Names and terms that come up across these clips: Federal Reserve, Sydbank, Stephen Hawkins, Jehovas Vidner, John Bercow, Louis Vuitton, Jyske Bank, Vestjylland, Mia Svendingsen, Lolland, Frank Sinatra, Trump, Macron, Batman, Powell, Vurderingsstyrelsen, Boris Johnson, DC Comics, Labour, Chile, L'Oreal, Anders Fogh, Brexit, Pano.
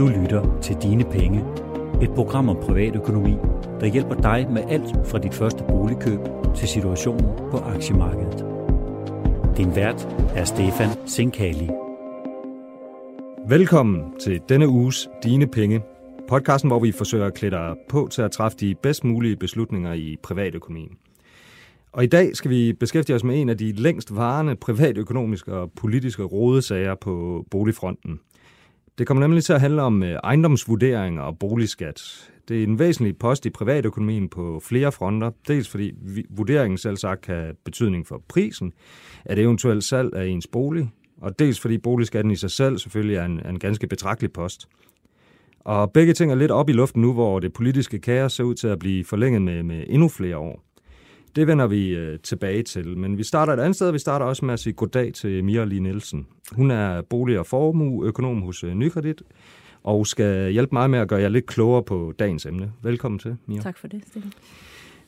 Du lytter til Dine Penge, et program om privatøkonomi, der hjælper dig med alt fra dit første boligkøb til situationen på aktiemarkedet. Din vært er Stefan Zinkali. Velkommen til denne uges Dine Penge, podcasten, hvor vi forsøger at klæde dig på til at træffe de bedst mulige beslutninger i privatøkonomien. Og i dag skal vi beskæftige os med en af de længst varende privatøkonomiske og politiske rodesager på boligfronten. Det kommer nemlig til at handle om ejendomsvurderinger og boligskat. Det er en væsentlig post i privatøkonomien på flere fronter, dels fordi vurderingen selv sagt kan have betydning for prisen af det eventuelt salg af ens bolig, og dels fordi boligskatten i sig selv selvfølgelig er en ganske betragtelig post. Og begge ting er lidt op i luften nu, hvor det politiske kaos ser ud til at blive forlænget med endnu flere år. Det vender vi tilbage til, men vi starter et andet sted, og vi starter også med at sige goddag til Mia Lee Nielsen. Hun er bolig- og formueøkonom hos Nykredit, og skal hjælpe mig med at gøre jer lidt klogere på dagens emne. Velkommen til, Mia. Tak for det, Stine.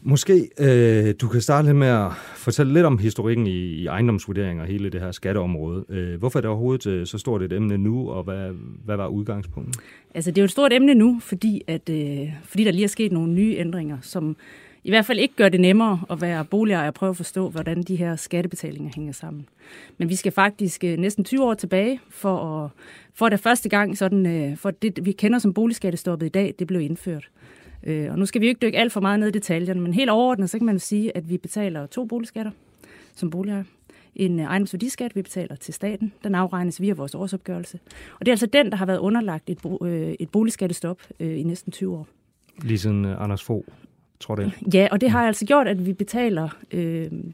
Måske du kan starte lidt med at fortælle lidt om historikken i ejendomsvurderinger og hele det her skatteområde. Hvorfor er det overhovedet så stort et emne nu, og hvad var udgangspunktet? Altså, det er jo et stort emne nu, fordi der lige er sket nogle nye ændringer, som i hvert fald ikke gør det nemmere at være boligejer og prøve at forstå, hvordan de her skattebetalinger hænger sammen. Men vi skal faktisk næsten 20 år tilbage, for at der første gang, sådan, for det vi kender som boligskattestoppet i dag, det blev indført. Og nu skal vi jo ikke dykke alt for meget ned i detaljerne, men helt overordnet, så kan man jo sige, at vi betaler 2 boligskatter som boligejer. En ejendomsværdiskat, vi betaler til staten, den afregnes via vores årsopgørelse. Og det er altså den, der har været underlagt et boligskattestop i næsten 20 år. Ligesom Anders Fogh. Ja, og det har altså gjort, at vi betaler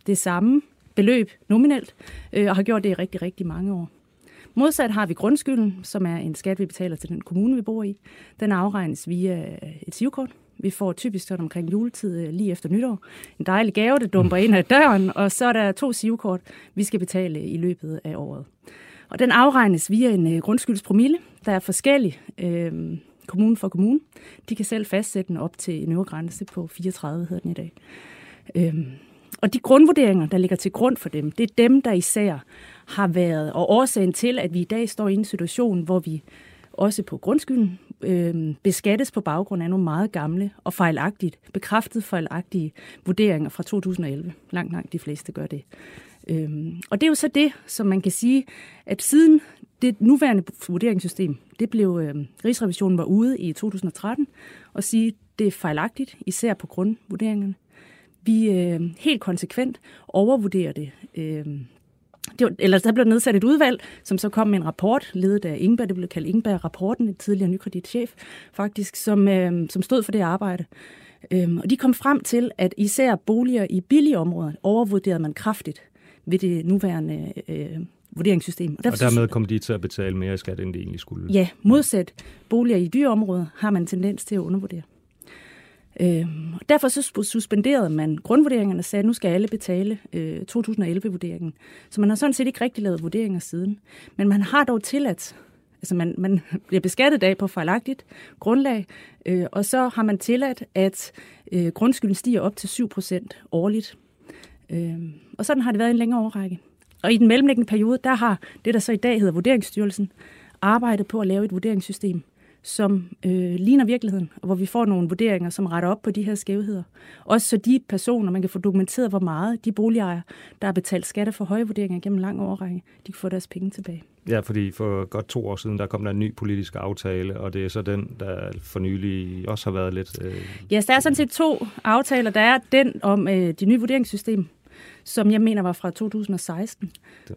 det samme beløb nominelt, og har gjort det i rigtig, rigtig mange år. Modsat har vi grundskylden, som er en skat, vi betaler til den kommune, vi bor i. Den afregnes via et SIVkort. Vi får typisk sådan omkring juletid lige efter nytår. En dejlig gave, der dumper ind ad døren, og så er der 2 SIVkort, vi skal betale i løbet af året. Og den afregnes via en grundskyldspromille, der er forskellig. Kommune for kommune. De kan selv fastsætte den op til en øvre grænse på 34, hedder den i dag. Og de grundvurderinger, der ligger til grund for dem, det er dem, der især har været, og årsagen til, at vi i dag står i en situation, hvor vi også på grundskylden beskattes på baggrund af nogle meget gamle og fejlagtige vurderinger fra 2011. Langt de fleste gør det. Og det er jo så det, som man kan sige, at siden det nuværende vurderingssystem, det blev Rigsrevisionen var ude i 2013 og sige, det er fejlagtigt, især på grundvurderingerne. Vi helt konsekvent overvurderer det. Der blev nedsat et udvalg, som så kom med en rapport, ledet af Ingeberg, det blev kaldt Ingeberg-rapporten, en tidligere Nykredit-chef faktisk, som stod for det arbejde. Og de kom frem til, at især boliger i billige områder overvurderede man kraftigt ved det nuværende vurderingssystem. Og dermed kom de til at betale mere i skat, end de egentlig skulle. Ja, modsat boliger i dyre områder har man tendens til at undervurdere. Derfor så suspenderede man grundvurderingerne og sagde, at nu skal alle betale 2011-vurderingen. Så man har sådan set ikke rigtig lavet vurderinger siden. Men man har dog tilladt, altså man bliver beskattet af på fejlagtigt grundlag, og så har man tilladt, at grundskylden stiger op til 7% årligt. Og sådan har det været en længere årrække. Og i den mellemliggende periode, der har det, der så i dag hedder Vurderingsstyrelsen, arbejdet på at lave et vurderingssystem, som ligner virkeligheden, og hvor vi får nogle vurderinger, som retter op på de her skævheder. Også så de personer, man kan få dokumenteret, hvor meget de boligejere, der har betalt skatter for høje vurderinger gennem lang årrække, de kan få deres penge tilbage. Ja, fordi for godt 2 år siden, der kom der en ny politisk aftale, og det er så den, der for nylig også har været lidt... Ja, der er sådan set 2 aftaler. Der er den om det nye vurderingssystem, som jeg mener var fra 2016.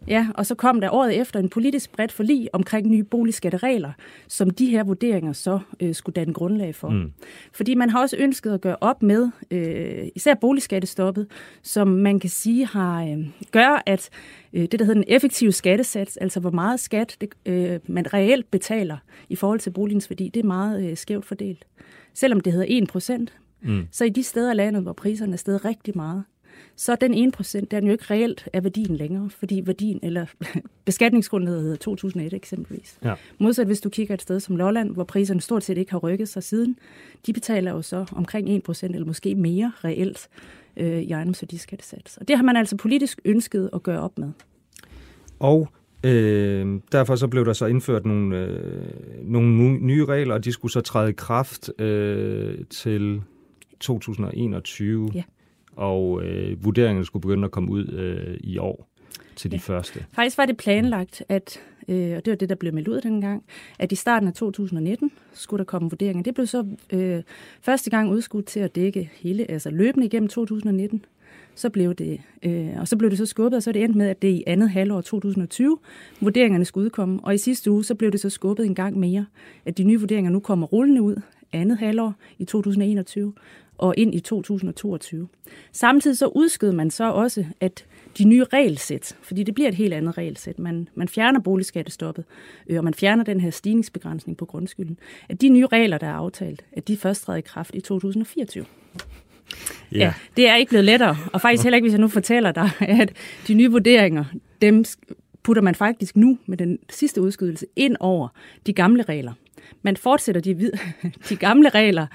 Ja, og så kom der året efter en politisk bredt forlig omkring nye boligskatteregler, som de her vurderinger så skulle danne grundlag for. Fordi man har også ønsket at gøre op med især boligskattestoppet, som man kan sige gør, at det, der hedder den effektive skattesats, altså hvor meget skat man reelt betaler i forhold til boligens værdi, det er meget skævt fordelt. Selvom det hedder 1%, så i de steder i landet, hvor priserne er steget rigtig meget, så den 1%, der er jo ikke reelt af værdien længere, fordi værdien, eller beskatningsgrundlaget hedder 2001 eksempelvis. Ja. Modsat hvis du kigger et sted som Lolland, hvor priserne stort set ikke har rykket sig siden, de betaler jo så omkring 1% eller måske mere reelt i ejendomsværdiskattesats. Og det har man altså politisk ønsket at gøre op med. Og Derfor så blev der så indført nogle nye regler, og de skulle så træde i kraft til 2021, ja. Og vurderingerne skulle begynde at komme ud i år til de første. Faktisk var det planlagt, at, og det var det, der blev meldt ud dengang, at i starten af 2019 skulle der komme vurderinger. Det blev så første gang udskudt til at dække hele, altså løbende igennem 2019. Så blev det, og så blev det så skubbet, og så er det endt med, at det i andet halvår 2020, vurderingerne skulle udkomme. Og i sidste uge, så blev det så skubbet en gang mere, at de nye vurderinger nu kommer rullende ud andet halvår i 2021 og ind i 2022. Samtidig så udskød man så også, at de nye regelsæt, fordi det bliver et helt andet regelsæt, man fjerner boligskattestoppet, og man fjerner den her stigningsbegrænsning på grundskylden, at de nye regler, der er aftalt, at de først træder i kraft i 2024. Yeah. Ja, det er ikke blevet lettere, og faktisk heller ikke, hvis jeg nu fortæller dig, at de nye vurderinger, dem putter man faktisk nu med den sidste udskydelse ind over de gamle regler. Man fortsætter de gamle regler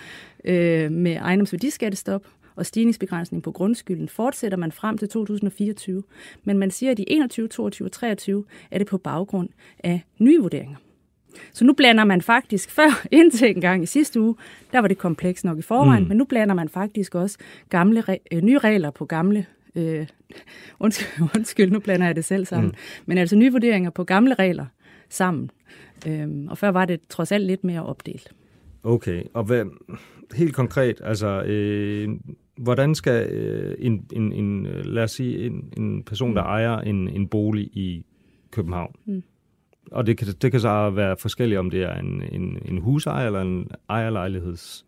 med ejendomsværdiskattestop og stigningsbegrænsning på grundskylden, fortsætter man frem til 2024, men man siger, at i 21, 22 og 23 er det på baggrund af nye vurderinger. Så nu blander man faktisk før, indtil en gang i sidste uge, der var det kompleks nok i forvejen, men nu blander man faktisk også gamle, nye regler på gamle, undskyld, nu blander jeg det selv sammen, men altså nye vurderinger på gamle regler sammen. Og før var det trods alt lidt mere opdelt. Okay, og helt konkret, altså hvordan skal en person, der ejer en bolig i København, og det kan så være forskelligt, om det er en husejer eller en ejerlejlighedsejer,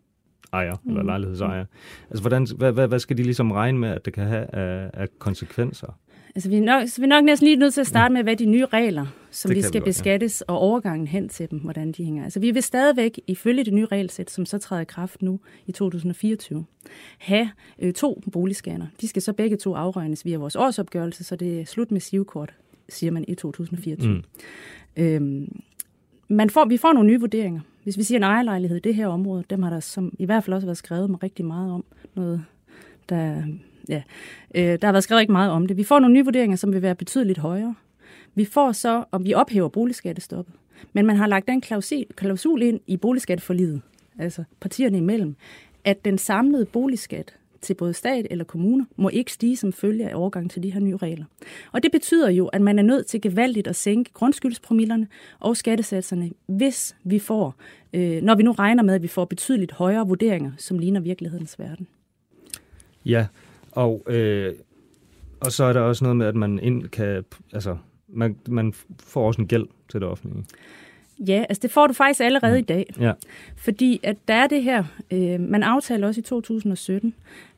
eller lejlighedsejer. Altså, hvad skal de ligesom regne med, at det kan have af konsekvenser? Altså, vi er nok næsten lige nødt til at starte med, hvad de nye regler, som vi skal beskattes, og overgangen hen til dem, hvordan de hænger. Altså, vi vil stadigvæk, ifølge det nye regelsæt, som så træder i kraft nu i 2024, have to boligskatter. De skal så begge to afregnes via vores årsopgørelse, så det er slut med SIV-kort, siger man i 2024. Vi får nogle nye vurderinger. Hvis vi siger en ejerlejlighed i det her område, dem har der som, i hvert fald også været skrevet mig rigtig meget om. Noget, der har været skrevet ikke meget om det. Vi får nogle nye vurderinger, som vil være betydeligt højere. Vi får så, og vi ophæver boligskattestoppet. Men man har lagt den klausul ind i boligskatteforliget, altså partierne imellem, at den samlede boligskat til både stat eller kommuner, må ikke stige som følge af overgang til de her nye regler. Og det betyder jo, at man er nødt til gevaldigt at sænke grundskyldspromillerne og skattesatserne, hvis vi får, når vi nu regner med, at vi får betydeligt højere vurderinger, som ligner virkelighedens verden. Ja, og så er der også noget med, at man får også en gæld til det offentlige. Ja, altså det får du faktisk allerede i dag, fordi at der er det her, man aftaler også i 2017,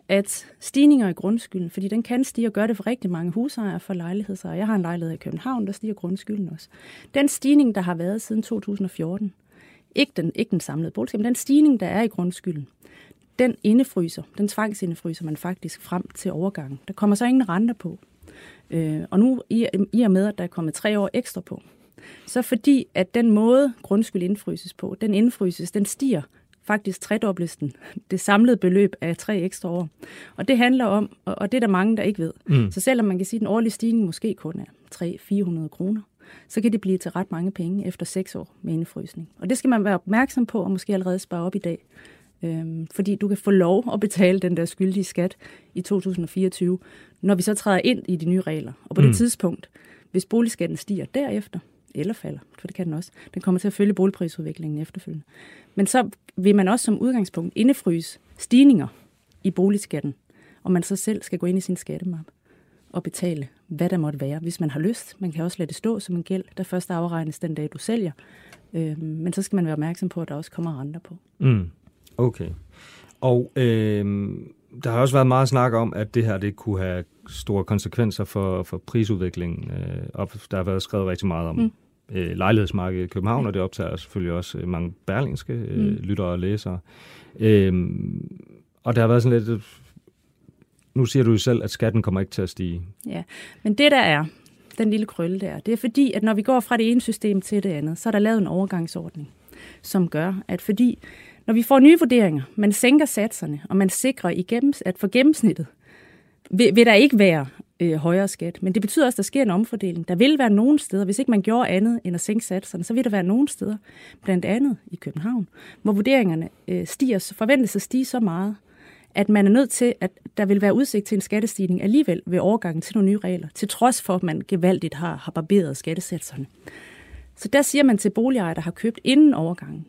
at stigninger i grundskylden, fordi den kan stige og gøre det for rigtig mange husejere og for lejlighedsejere. Jeg har en lejlighed i København, der stiger grundskylden også. Den stigning, der har været siden 2014, ikke den samlede boligskab, men den stigning, der er i grundskylden, den indefryser, den tvangsindefryser man faktisk frem til overgangen. Der kommer så ingen renter på, og nu i og med, at der er kommet 3 år ekstra på, så fordi, at den måde grundskyld indfryses på, den stiger faktisk tredobles den, det samlede beløb af 3 ekstra år. Og det handler om, og det er der mange, der ikke ved. Så selvom man kan sige, at den årlige stigning måske kun er 300-400 kroner, så kan det blive til ret mange penge efter 6 år med indfrysning. Og det skal man være opmærksom på, og måske allerede spare op i dag. Fordi du kan få lov at betale den der skyldige skat i 2024, når vi så træder ind i de nye regler. Og på det tidspunkt, hvis boligskatten stiger derefter, eller falder, for det kan den også. Den kommer til at følge boligprisudviklingen efterfølgende. Men så vil man også som udgangspunkt indefryse stigninger i boligskatten, og man så selv skal gå ind i sin skattemap og betale, hvad der måtte være, hvis man har lyst. Man kan også lade det stå som en gæld, der først afregnes den dag, du sælger. Men så skal man være opmærksom på, at der også kommer renter på. Okay. Og der har også været meget snak om, at det her det kunne have store konsekvenser for prisudviklingen. Der har været skrevet rigtig meget om lejlighedsmarkedet i København, og det optager selvfølgelig også mange berlingske lyttere og læsere. Og der har været sådan lidt... Nu siger du jo selv, at skatten kommer ikke til at stige. Ja, men det der er, den lille krølle der, det er fordi, at når vi går fra det ene system til det andet, så er der lavet en overgangsordning, som gør, at fordi... Når vi får nye vurderinger, man sænker satserne, og man sikrer, at for gennemsnittet vil der ikke være højere skat. Men det betyder også, at der sker en omfordeling. Der vil være nogle steder, hvis ikke man gjorde andet end at sænke satserne, så vil der være nogle steder, blandt andet i København, hvor vurderingerne stiger, forventes at stige så meget, at man er nødt til, at der vil være udsigt til en skattestigning alligevel ved overgangen til nogle nye regler, til trods for, at man gevaldigt har barberet skattesatserne. Så der siger man til boligejere, der har købt inden overgangen,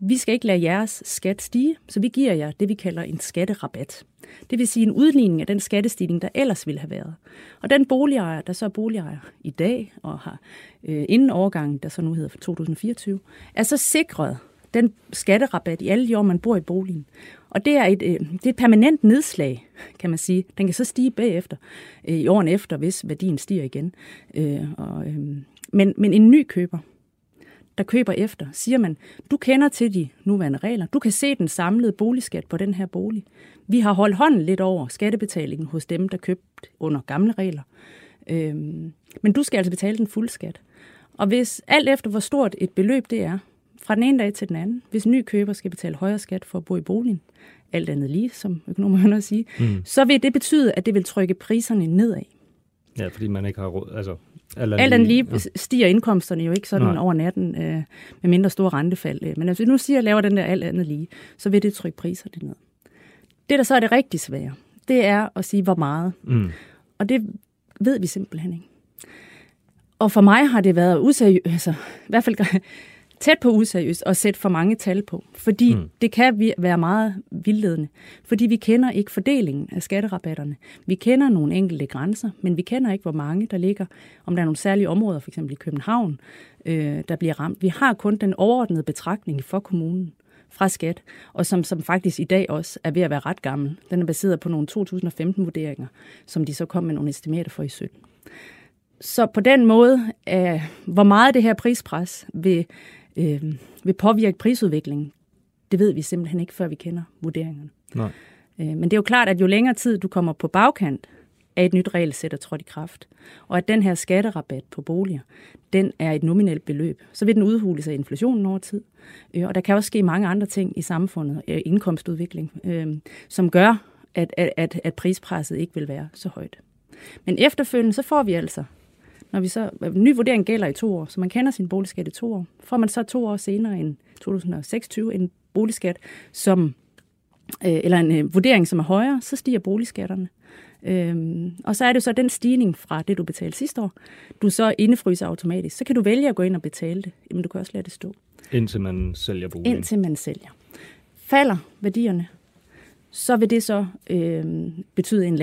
vi skal ikke lade jeres skat stige, så vi giver jer det, vi kalder en skatterabat. Det vil sige en udligning af den skattestigning, der ellers ville have været. Og den boligejer, der så er boligejer i dag, og har inden overgangen, der så nu hedder 2024, er så sikret den skatterabat i alle de år, man bor i boligen. Og det er et permanent nedslag, kan man sige. Den kan så stige bagefter, i årene efter, hvis værdien stiger igen. Men en ny køber, der køber efter, siger man, du kender til de nuværende regler, du kan se den samlede boligskat på den her bolig. Vi har holdt hånden lidt over skattebetalingen hos dem, der købte under gamle regler. Men du skal altså betale den fulde skat. Og hvis alt efter, hvor stort et beløb det er, fra den ene dag til den anden, hvis en ny køber skal betale højere skat for at bo i boligen, alt andet lige, som økonomerne vil sige, så vil det betyde, at det vil trykke priserne nedad. Ja, fordi man ikke har råd. Altså, alt andet lige stiger indkomsterne jo ikke sådan over natten med mindre store rentefald. Men altså, nu siger jeg, laver den der alt andet lige, så vil det trykke priserne ned. Det, der så er det rigtig svære, det er at sige, hvor meget. Og det ved vi simpelthen ikke. Og for mig har det været i hvert fald tæt på useriøst at sætte for mange tal på. Fordi det kan være meget vildledende. Fordi vi kender ikke fordelingen af skatterabatterne. Vi kender nogle enkelte grænser, men vi kender ikke, hvor mange der ligger. Om der er nogle særlige områder, f.eks. i København, der bliver ramt. Vi har kun den overordnede betragtning for kommunen fra skat, og som faktisk i dag også er ved at være ret gammel. Den er baseret på nogle 2015-vurderinger, som de så kom med nogle estimater for i 2017. Så på den måde, hvor meget det her prispres vil påvirke prisudviklingen, det ved vi simpelthen ikke, før vi kender vurderingerne. Nej. Men det er jo klart, at jo længere tid du kommer på bagkant af et nyt regelsæt, der trådte i kraft, og at den her skatterabat på boliger, den er et nominelt beløb, så vil den udhule sig af inflationen over tid. Og der kan også ske mange andre ting i samfundet, indkomstudvikling, som gør, at prispresset ikke vil være så højt. Men efterfølgende, så får vi altså, ny vurdering gælder i 2 år, så man kender sin boligskat i 2 år, får man så 2 år senere end 2026 en boligskat, eller en vurdering, som er højere, så stiger boligskatterne. Og så er det så den stigning fra det, du betalte sidste år, du så indefryser automatisk. Så kan du vælge at gå ind og betale det, men du kan også lade det stå. Indtil man sælger boligen. Falder værdierne, så vil det så betyde en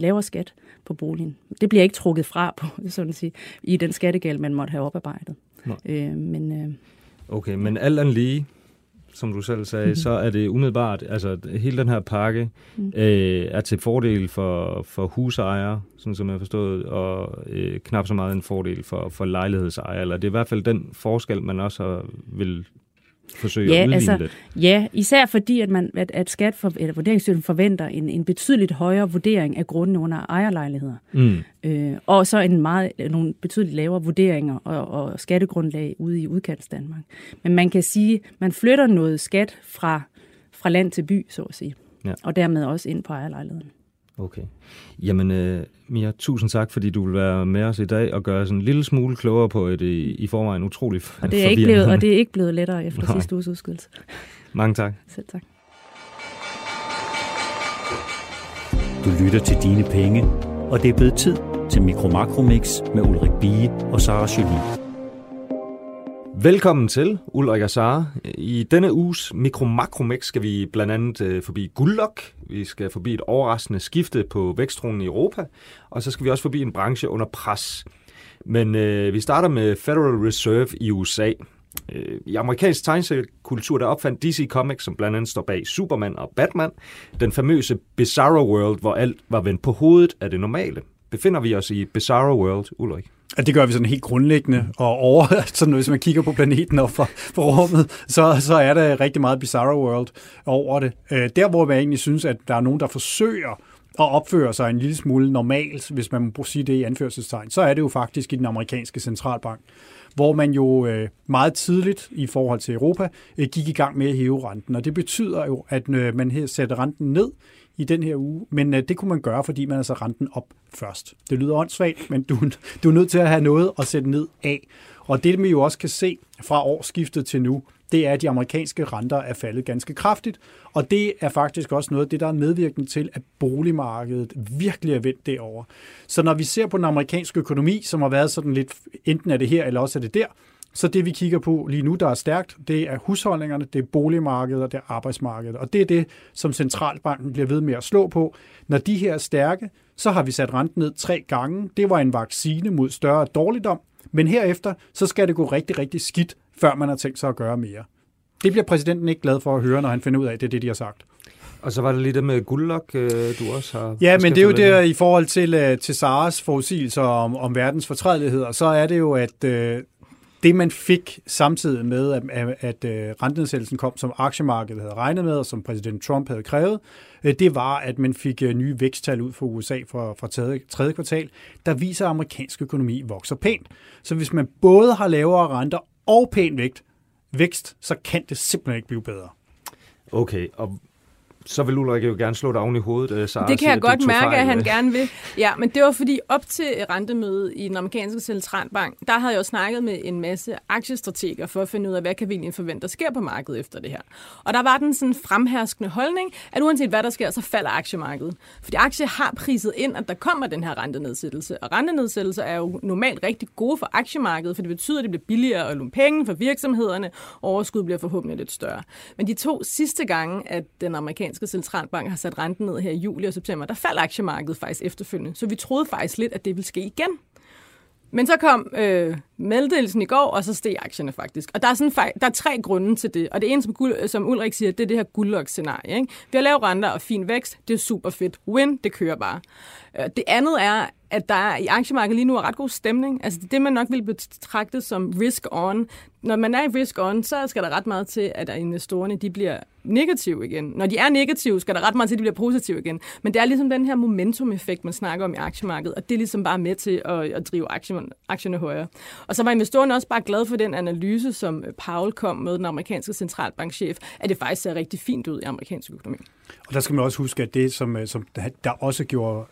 lavere skat på boligen. Det bliver ikke trukket fra på, sådan at sige, i den skattegæld, man måtte have oparbejdet. Okay, men alt andet lige, som du selv sagde, så er det umiddelbart, altså hele den her pakke er til fordel for husejere, sådan som jeg har forstået, og knap så meget en fordel for lejlighedsejere, eller det er i hvert fald den forskel, man også vil forsøge at udligne lidt. Ja, især fordi, at skat eller Vurderingsstyrelsen forventer en betydeligt højere vurdering af grundene under ejerlejligheder. Og så nogle betydeligt lavere vurderinger og skattegrundlag ude i udkantsdanmark. Men man kan sige, at man flytter noget skat fra land til by, så at sige. Ja. Og dermed også ind på ejerlejligheden. Okay. Jamen, Mia, tusind tak, fordi du vil være med os i dag og gøre os en lille smule klogere på et i forvejen utroligt forvirrende. Og det er ikke blevet lettere efter sidste uges udskydelse. Mange tak. Selv tak. Du lytter til Dine Penge, og det er blevet tid til Mikro-Makromix med Ulrik Bie og Sara Sjölin. Velkommen til, Ulrik og Sara. I denne uges Mikro-Makromix skal vi blandt andet forbi guldlok, vi skal forbi et overraskende skifte på væksttronen i Europa, og så skal vi også forbi en branche under pres. Men vi starter med Federal Reserve i USA. I amerikansk tegneseriekultur, der opfandt DC Comics, som blandt andet står bag Superman og Batman, den famøse Bizarro World, hvor alt var vendt på hovedet af det normale. Befinder vi os i Bizarro World, Ulrik? Det gør vi sådan helt grundlæggende, og sådan hvis man kigger på planeten og fra rummet, så er der rigtig meget Bizarro World over det. Der, hvor man egentlig synes, at der er nogen, der forsøger at opføre sig en lille smule normalt, hvis man må sige det i anførselstegn, så er det jo faktisk i den amerikanske centralbank, hvor man jo meget tidligt i forhold til Europa gik i gang med at hæve renten. Og det betyder jo, at man her sætter renten ned i den her uge, men det kunne man gøre, fordi man altså renten op først. Det lyder åndssvagt, men du er nødt til at have noget at sætte ned af. Og det, vi jo også kan se fra årsskiftet til nu, det er, at de amerikanske renter er faldet ganske kraftigt, og det er faktisk også noget af det, der er medvirkende til, at boligmarkedet virkelig er vendt derovre. Så når vi ser på den amerikanske økonomi, som har været sådan lidt, enten er det her, eller også er det der, så det, vi kigger på lige nu, der er stærkt, det er husholdningerne, det er boligmarkedet og det er arbejdsmarkedet. Og det er det, som centralbanken bliver ved med at slå på. Når de her er stærke, så har vi sat renten ned 3 gange. Det var en vaccine mod større dårligdom. Men herefter, så skal det gå rigtig, rigtig skidt, før man har tænkt sig at gøre mere. Det bliver præsidenten ikke glad for at høre, når han finder ud af, at det er det, de har sagt. Og så var der lige det med guldlok, du også har... Ja, men det er jo der i forhold til Saras forudsigelser om verdens fortrædeligheder. Så er det jo, at... Det, man fik samtidig med, at rentenedsættelsen kom, som aktiemarkedet havde regnet med, og som præsident Trump havde krævet, det var, at man fik nye væksttal ud fra USA fra tredje kvartal, der viser, at amerikansk økonomi vokser pænt. Så hvis man både har lavere renter og pæn vækst, så kan det simpelthen ikke blive bedre. Okay, og... Så vil Ulrik jo gerne slå dig oven i hovedet, Sara. Det kan jeg godt mærke, at han gerne vil. Ja, men det var fordi op til rentemødet i den amerikanske centralbank, der havde jeg jo snakket med en masse aktiestrateger for at finde ud af, hvad kan vi egentlig forvente, der sker på markedet efter det her. Og der var den sådan fremherskende holdning, at uanset hvad der sker, så falder aktiemarkedet. Fordi aktier har priset ind, at der kommer den her rentenedsættelse. Og rentenedsættelser er jo normalt rigtig gode for aktiemarkedet, for det betyder, at det bliver billigere at låne penge for virksomhederne, og overskud bliver forhåbentlig lidt større. Men de 2 sidste gange, at den amerikanske centralbank har sat renten ned her i juli og september, der faldt aktiemarkedet faktisk efterfølgende. Så vi troede faktisk lidt, at det ville ske igen. Men så kom meddelelsen i går, og så steg aktierne faktisk. Og der er 3 grunde til det. Og det ene, som Ulrik siger, det er det her guldlok-scenarie, ikke? Vi har lavet renter og fin vækst. Det er super fedt. Win, det kører bare. Det andet er, at der i aktiemarkedet lige nu er ret god stemning. Altså det, man nok ville betragte som risk-on. Når man er i risk-on, så skal der ret meget til, at investorerne de bliver negative igen. Når de er negative, skal der ret meget til, at de bliver positive igen. Men det er ligesom den her momentum-effekt, man snakker om i aktiemarkedet, og det er ligesom bare med til at drive aktierne højere. Og så var investorerne også bare glade for den analyse, som Powell kom med, den amerikanske centralbankchef, at det faktisk ser rigtig fint ud i amerikansk økonomi. Og der skal man også huske, at det, som der også gjorde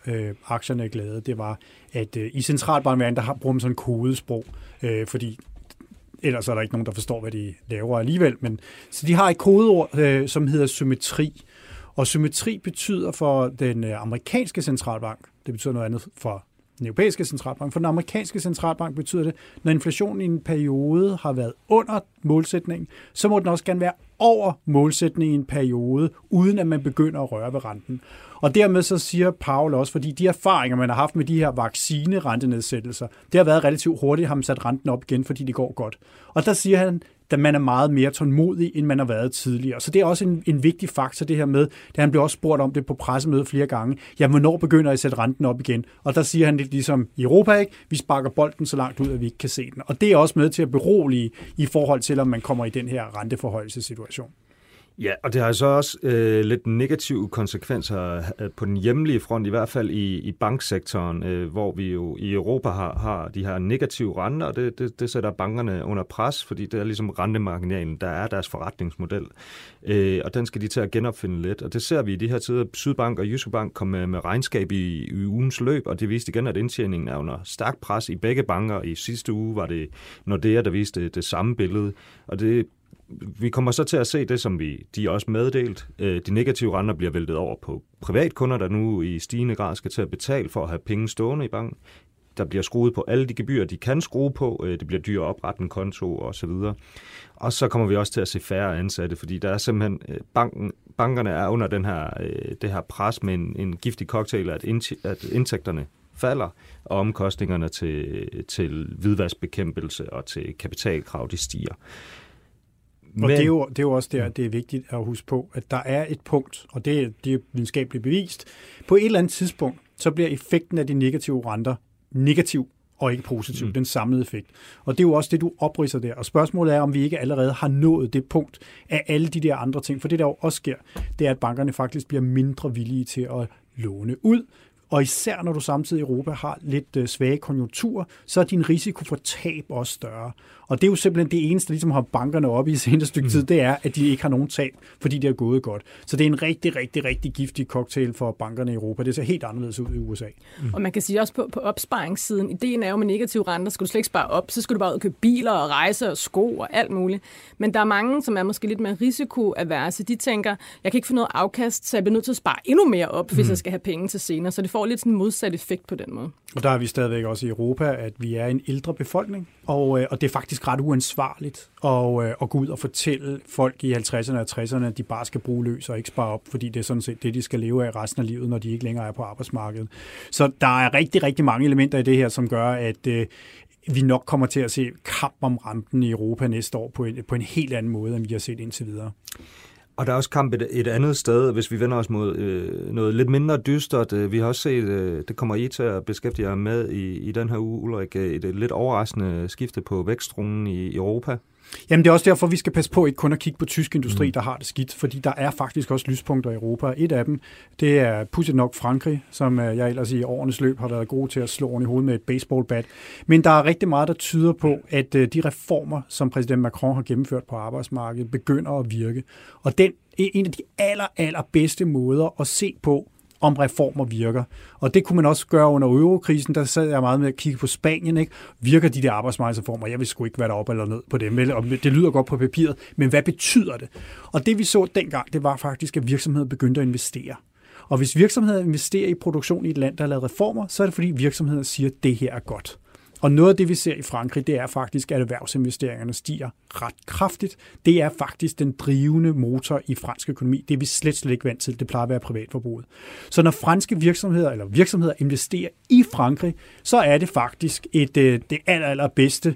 aktierne glade, det var, at i centralbanken, der bruger man sådan en kodesprog, fordi ellers er der ikke nogen, der forstår, hvad de laver alligevel. Men, så de har et kodeord, som hedder symmetri. Og symmetri betyder for den amerikanske centralbank, det betyder noget andet for den europæiske centralbank. For den amerikanske centralbank betyder det, når inflationen i en periode har været under målsætningen, så må den også gerne være over målsætningen i en periode, uden at man begynder at røre ved renten. Og dermed så siger Powell også, fordi de erfaringer, man har haft med de her vaccine-rentenedsættelser, det har været relativt hurtigt, har man sat renten op igen, fordi det går godt. Og der siger han, at man er meget mere tålmodig, end man har været tidligere. Så det er også en vigtig faktor, det her med, da han blev også spurgt om det på pressemødet flere gange, ja, hvornår begynder I at sætte renten op igen? Og der siger han lidt ligesom i Europa, ikke? Vi sparker bolden så langt ud, at vi ikke kan se den. Og det er også med til at berolige i forhold til, om man kommer i den her renteforhøjelsessituation. Ja, og det har så også lidt negative konsekvenser på den hjemlige front, i hvert fald i banksektoren, hvor vi jo i Europa har de her negative renter, og det sætter bankerne under pres, fordi det er ligesom rentemarginalen, der er deres forretningsmodel. Og den skal de til at genopfinde lidt, og det ser vi i de her tider. Sydbank og Jyske Bank kom med regnskab i ugens løb, og det viste igen, at indtjeningen er under stærk pres i begge banker. I sidste uge var det Nordea, der viste det samme billede, og vi kommer så til at se det, som de også meddelt. De negative renter bliver væltet over på privatkunder, der nu i stigende grad skal til at betale for at have penge stående i banken. Der bliver skruet på alle de gebyrer, de kan skrue på. Det bliver dyrt at oprette en konto osv. Og så kommer vi også til at se færre ansatte, fordi der er simpelthen bankerne er under det her pres med en giftig cocktail, at indtægterne falder, og omkostningerne til hvidvaskbekæmpelse og til kapitalkrav, de stiger. Men... Og det er jo også der, det er vigtigt at huske på, at der er et punkt, og det er videnskabeligt bevist, på et eller andet tidspunkt, så bliver effekten af de negative renter negativ og ikke positiv, den samlede effekt. Og det er jo også det, du opridser der. Og spørgsmålet er, om vi ikke allerede har nået det punkt af alle de der andre ting, for det der jo også sker, det er, at bankerne faktisk bliver mindre villige til at låne ud, Og især når du samtidig i Europa har lidt svage konjunkturer, så er din risiko for tab også større. Og det er jo simpelthen det eneste, der ligesom har bankerne oppe i seneste stykke tid, det er, at de ikke har nogen tab, fordi det er gået godt. Så det er en rigtig, rigtig, rigtig giftig cocktail for bankerne i Europa. Det ser helt anderledes ud i USA. Mm. Og man kan sige også på opsparingssiden, ideen er jo med negative renter, skal du slet ikke spare op, så skal du bare ud og købe biler og rejse og sko og alt muligt. Men der er mange, som er måske lidt mere risikoaverse. De tænker, jeg kan ikke få noget afkast, så jeg bliver nødt til at spare endnu mere op, hvis jeg skal have penge til senere. Så det får lidt sådan en modsat effekt på den måde. Og der er vi stadigvæk også i Europa, at vi er en ældre befolkning, og det er faktisk ret uansvarligt at gå ud og fortælle folk i 50'erne og 60'erne, at de bare skal bruge løs og ikke spare op, fordi det er sådan set det, de skal leve af resten af livet, når de ikke længere er på arbejdsmarkedet. Så der er rigtig, rigtig mange elementer i det her, som gør, at vi nok kommer til at se kamp om renten i Europa næste år på en helt anden måde, end vi har set indtil videre. Og der er også kamp et andet sted, hvis vi vender os mod noget lidt mindre dystert. Vi har også set, det kommer I til at beskæftige jer med i den her uge, Ulrik, et lidt overraskende skifte på vækstrunden i Europa. Jamen det er også derfor, vi skal passe på ikke kun at kigge på tysk industri, der har det skidt, fordi der er faktisk også lyspunkter i Europa. Et af dem, det er pudsigt nok Frankrig, som jeg ellers i årenes løb har været god til at slå oven i hovedet med et baseballbat. Men der er rigtig meget, der tyder på, at de reformer, som præsident Macron har gennemført på arbejdsmarkedet, begynder at virke. Og den er en af de allerbedste måder at se på, om reformer virker. Og det kunne man også gøre under eurokrisen. Der sad jeg meget med at kigge på Spanien. Ikke? Virker de der arbejdsmarkedsreformer? Jeg vil sgu ikke være deroppe eller ned på dem. Og det lyder godt på papiret, men hvad betyder det? Og det vi så dengang, det var faktisk, at virksomheder begyndte at investere. Og hvis virksomheder investerer i produktion i et land, der har lavet reformer, så er det fordi virksomheder siger, at det her er godt. Og noget af det, vi ser i Frankrig, det er faktisk, at erhvervsinvesteringerne stiger ret kraftigt. Det er faktisk den drivende motor i fransk økonomi. Det er vi slet ikke vant til. Det plejer at være privatforbruget. Så når franske virksomheder eller virksomheder investerer i Frankrig, så er det faktisk det allerbedste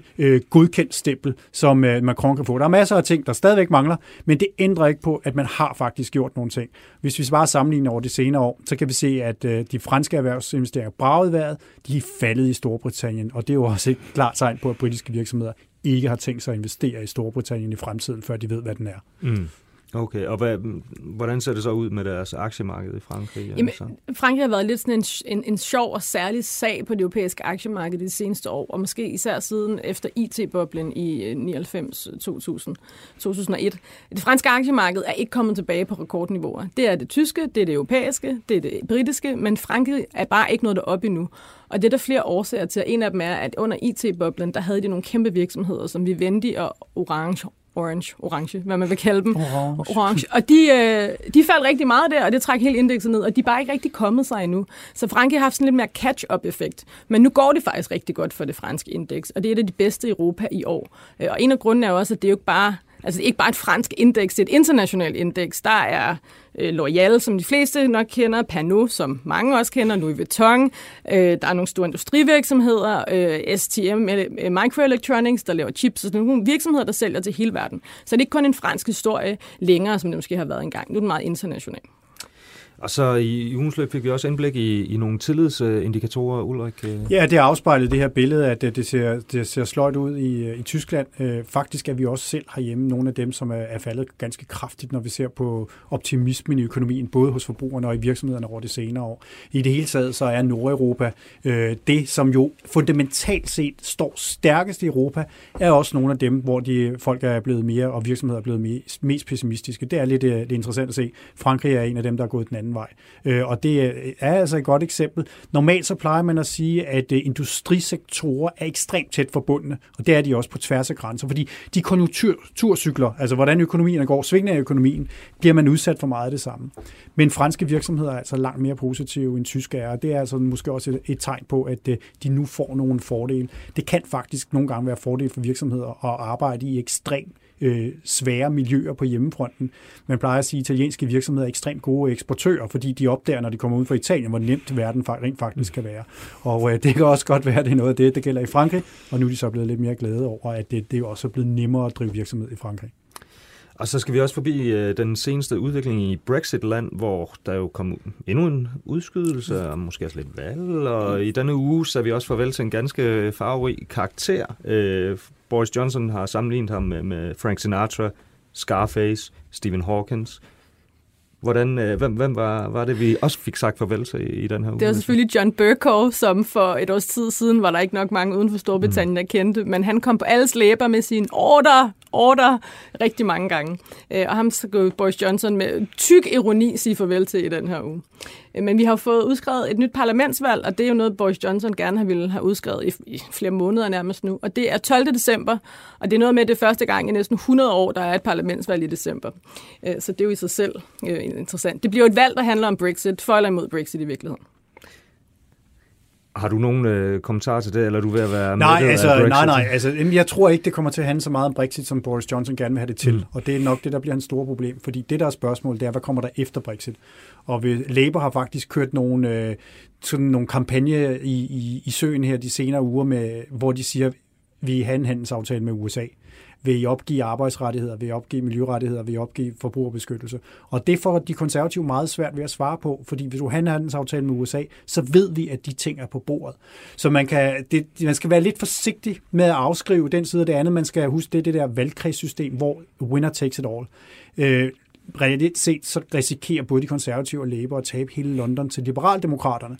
godkendt stempel, som Macron kan få. Der er masser af ting, der stadigvæk mangler, men det ændrer ikke på, at man har faktisk gjort nogle ting. Hvis vi bare sammenligner over de senere år, så kan vi se, at de franske erhvervsinvesteringer bragede vejret, de er faldet i Storbritannien, og det er jo også et klart tegn på, at britiske virksomheder ikke har tænkt sig at investere i Storbritannien i fremtiden, før de ved, hvad den er. Mm. Okay, og hvordan ser det så ud med deres aktiemarked i Frankrig? Jamen, Frankrig har været lidt sådan en sjov og særlig sag på det europæiske aktiemarked de seneste år, og måske især siden efter IT-boblen i 1999-2001. Det franske aktiemarked er ikke kommet tilbage på rekordniveauer. Det er det tyske, det er det europæiske, det er det britiske, men Frankrig er bare ikke nået deroppe endnu. Og det er der flere årsager til, en af dem er, at under IT-boblen, der havde de nogle kæmpe virksomheder, som Vivendi og Orange, hvad man vil kalde dem. Orange. Og de faldt rigtig meget der, og det trækker hele indekset ned, og de er bare ikke rigtig kommet sig endnu. Så Frankrig har haft sådan lidt mere catch-up-effekt. Men nu går det faktisk rigtig godt for det franske indeks, og det er et af de bedste i Europa i år. Og en af grunden er også, at det er jo ikke bare... Altså, det er ikke bare et fransk indeks, det er et internationalt indeks. Der er L'Oreal, som de fleste nok kender, Pano, som mange også kender, Louis Vuitton. Der er nogle store industrivirksomheder, STM Microelectronics, der laver chips og sådan nogle virksomheder, der sælger til hele verden. Så det er ikke kun en fransk historie længere, som det måske har været engang. Nu er den meget international. Og så i ugens løb fik vi også indblik i nogle tillidsindikatorer, Ulrik. Ja, det afspejlede det her billede, at det ser sløjt ud i Tyskland. Faktisk er vi også selv herhjemme nogle af dem, som er faldet ganske kraftigt, når vi ser på optimismen i økonomien, både hos forbrugerne og i virksomhederne over det senere år. I det hele taget så er Nordeuropa det, som jo fundamentalt set står stærkest i Europa, er også nogle af dem, hvor folk er blevet mere, og virksomheder er blevet mest pessimistiske. Det er lidt interessant at se. Frankrig er en af dem, der er gået den anden vej. Og det er altså et godt eksempel. Normalt så plejer man at sige, at industrisektorer er ekstremt tæt forbundne, og det er de også på tværs af grænser, fordi de konjunkturcykler, altså hvordan økonomien går, svingninger i økonomien, bliver man udsat for meget af det samme. Men franske virksomheder er altså langt mere positive end tyske er, og det er altså måske også et tegn på, at de nu får nogle fordele. Det kan faktisk nogle gange være fordel for virksomheder at arbejde i ekstremt svære miljøer på hjemmefronten. Man plejer at sige, at italienske virksomheder er ekstremt gode eksportører, fordi de opdager, når de kommer ud fra Italien, hvor nemt verden rent faktisk kan være. Og det kan også godt være, at det er noget af det, der gælder i Frankrig, og nu er de så blevet lidt mere glade over, at det også er blevet nemmere at drive virksomhed i Frankrig. Og så skal vi også forbi den seneste udvikling i Brexit-land, hvor der jo kom endnu en udskydelse, og måske også lidt valg, og i denne uge så vi også farvel til en ganske farverig karakter. Boris Johnson har sammenlignet ham med Frank Sinatra, Scarface, Stephen Hawkins. Hvem var det, vi også fik sagt farvel til i den her uge? Det var selvfølgelig John Bercow, som for et års tid siden, var der ikke nok mange uden for Storbritannien, der kendte, men han kom på alles læber med sin order rigtig mange gange. Og ham skulle Boris Johnson med tyk ironi sige farvel til i den her uge. Men vi har fået udskrevet et nyt parlamentsvalg, og det er jo noget, Boris Johnson gerne har ville have udskrevet i flere måneder nærmest nu. Og det er 12. december, og det er noget med, det første gang i næsten 100 år, der er et parlamentsvalg i december. Så det er jo i sig selv interessant. Det bliver et valg, der handler om Brexit, for eller imod Brexit i virkeligheden. Har du nogen kommentarer til det, eller er du ved at være med af Brexit? Nej. Altså, jeg tror ikke, det kommer til at handle så meget om Brexit, som Boris Johnson gerne vil have det til. Og det er nok det, der bliver hans store problem. Fordi det, der er spørgsmålet, det er, hvad kommer der efter Brexit? Og Labour har faktisk kørt nogle kampagne i søen her de senere uger, med, hvor de siger, vi har en handelsaftale med USA. Vil I opgive arbejdsrettigheder, vil I opgive miljørettigheder, vil I opgive forbrugerbeskyttelse? Og det får de konservative meget svært ved at svare på, fordi hvis du har en handelsaftale med USA, så ved vi, at de ting er på bordet. Så man skal være lidt forsigtig med at afskrive den side og det andet. Man skal huske, det der valgkredssystem, hvor winner takes it all. Reelt set så risikerer både de konservative og Labour at tabe hele London til liberaldemokraterne.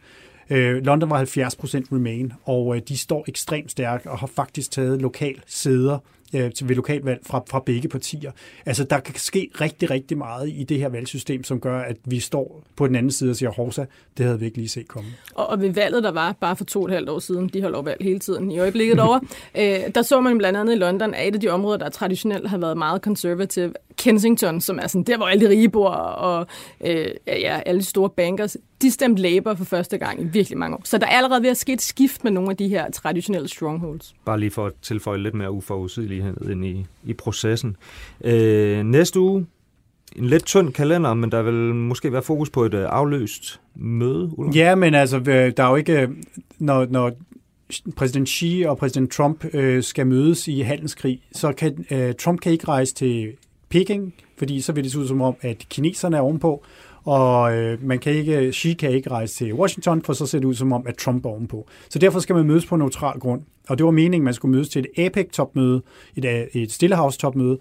London var 70% Remain, og de står ekstremt stærkt og har faktisk taget lokal sæder ved lokalvalg fra begge partier. Altså, der kan ske rigtig, rigtig meget i det her valgsystem, som gør, at vi står på den anden side og siger, Horsa, det havde vi ikke lige set komme. Og ved valget, der var bare for 2,5 år siden, de holder valg hele tiden i øjeblikket over, der så man blandt andet i London, at et af de områder, der traditionelt har været meget konservative, Kensington, som er sådan der, hvor alle de rige bor, og alle de store bankers, de stemte Labour for første gang i virkelig mange år. Så der er allerede ved at ske et skift med nogle af de her traditionelle strongholds. Bare lige for at tilføje lidt mere uforudsigelighed ind i processen. Næste uge, en lidt tynd kalender, men der vil måske være fokus på et afløst møde. Ulrik? Ja, men altså, der er jo ikke... Når præsident Xi og præsident Trump skal mødes i handelskrig, så kan Trump kan ikke rejse til Peking, fordi så vil det se ud som om, at kineserne er ovenpå, og Xi kan ikke rejse til Washington, for så ser det ud som om, at Trump er ovenpå. Så derfor skal man mødes på neutral grund. Og det var meningen, man skulle mødes til et APEC-topmøde, et Stillehavs-topmøde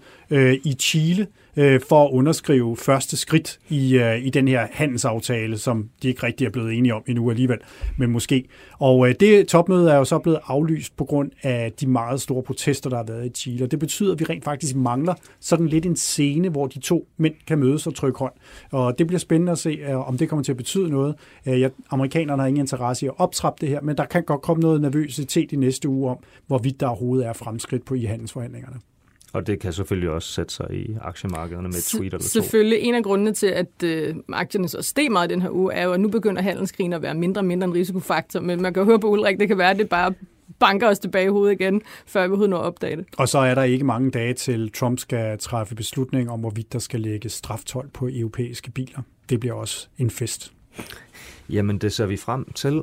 i Chile, for at underskrive første skridt i den her handelsaftale, som de ikke rigtig er blevet enige om endnu alligevel, men måske. Og det topmøde er jo så blevet aflyst på grund af de meget store protester, der har været i Chile. Og det betyder, at vi rent faktisk mangler sådan lidt en scene, hvor de to mænd kan mødes og trykke hånd. Og det bliver spændende at se, om det kommer til at betyde noget. Amerikanerne har ingen interesse i at optrappe det her, men der kan godt komme noget nervøsitet i næste uge om, hvorvidt der overhovedet er fremskridt på i handelsforhandlingerne. Og det kan selvfølgelig også sætte sig i aktiemarkederne med et tweet eller to. Selvfølgelig. En af grundene til, at aktierne så steg meget den her uge, er jo, at nu begynder handelskrigen at være mindre og mindre en risikofaktor. Men man kan jo høre på Ulrik, det kan være, at det bare banker os tilbage i hovedet igen, før vi overhovedet når at opdage det. Og så er der ikke mange dage til, Trump skal træffe beslutning om, hvorvidt der skal lægges straftold på europæiske biler. Det bliver også en fest. Jamen, det ser vi frem til.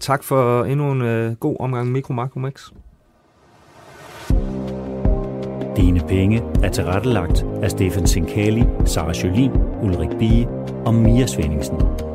Tak for endnu en god omgang med Micro-Makromix. Dine penge er tilrettelagt af Stefan Zinkali, Sara Sjölin, Ulrik Bie og Mia Svendingsen.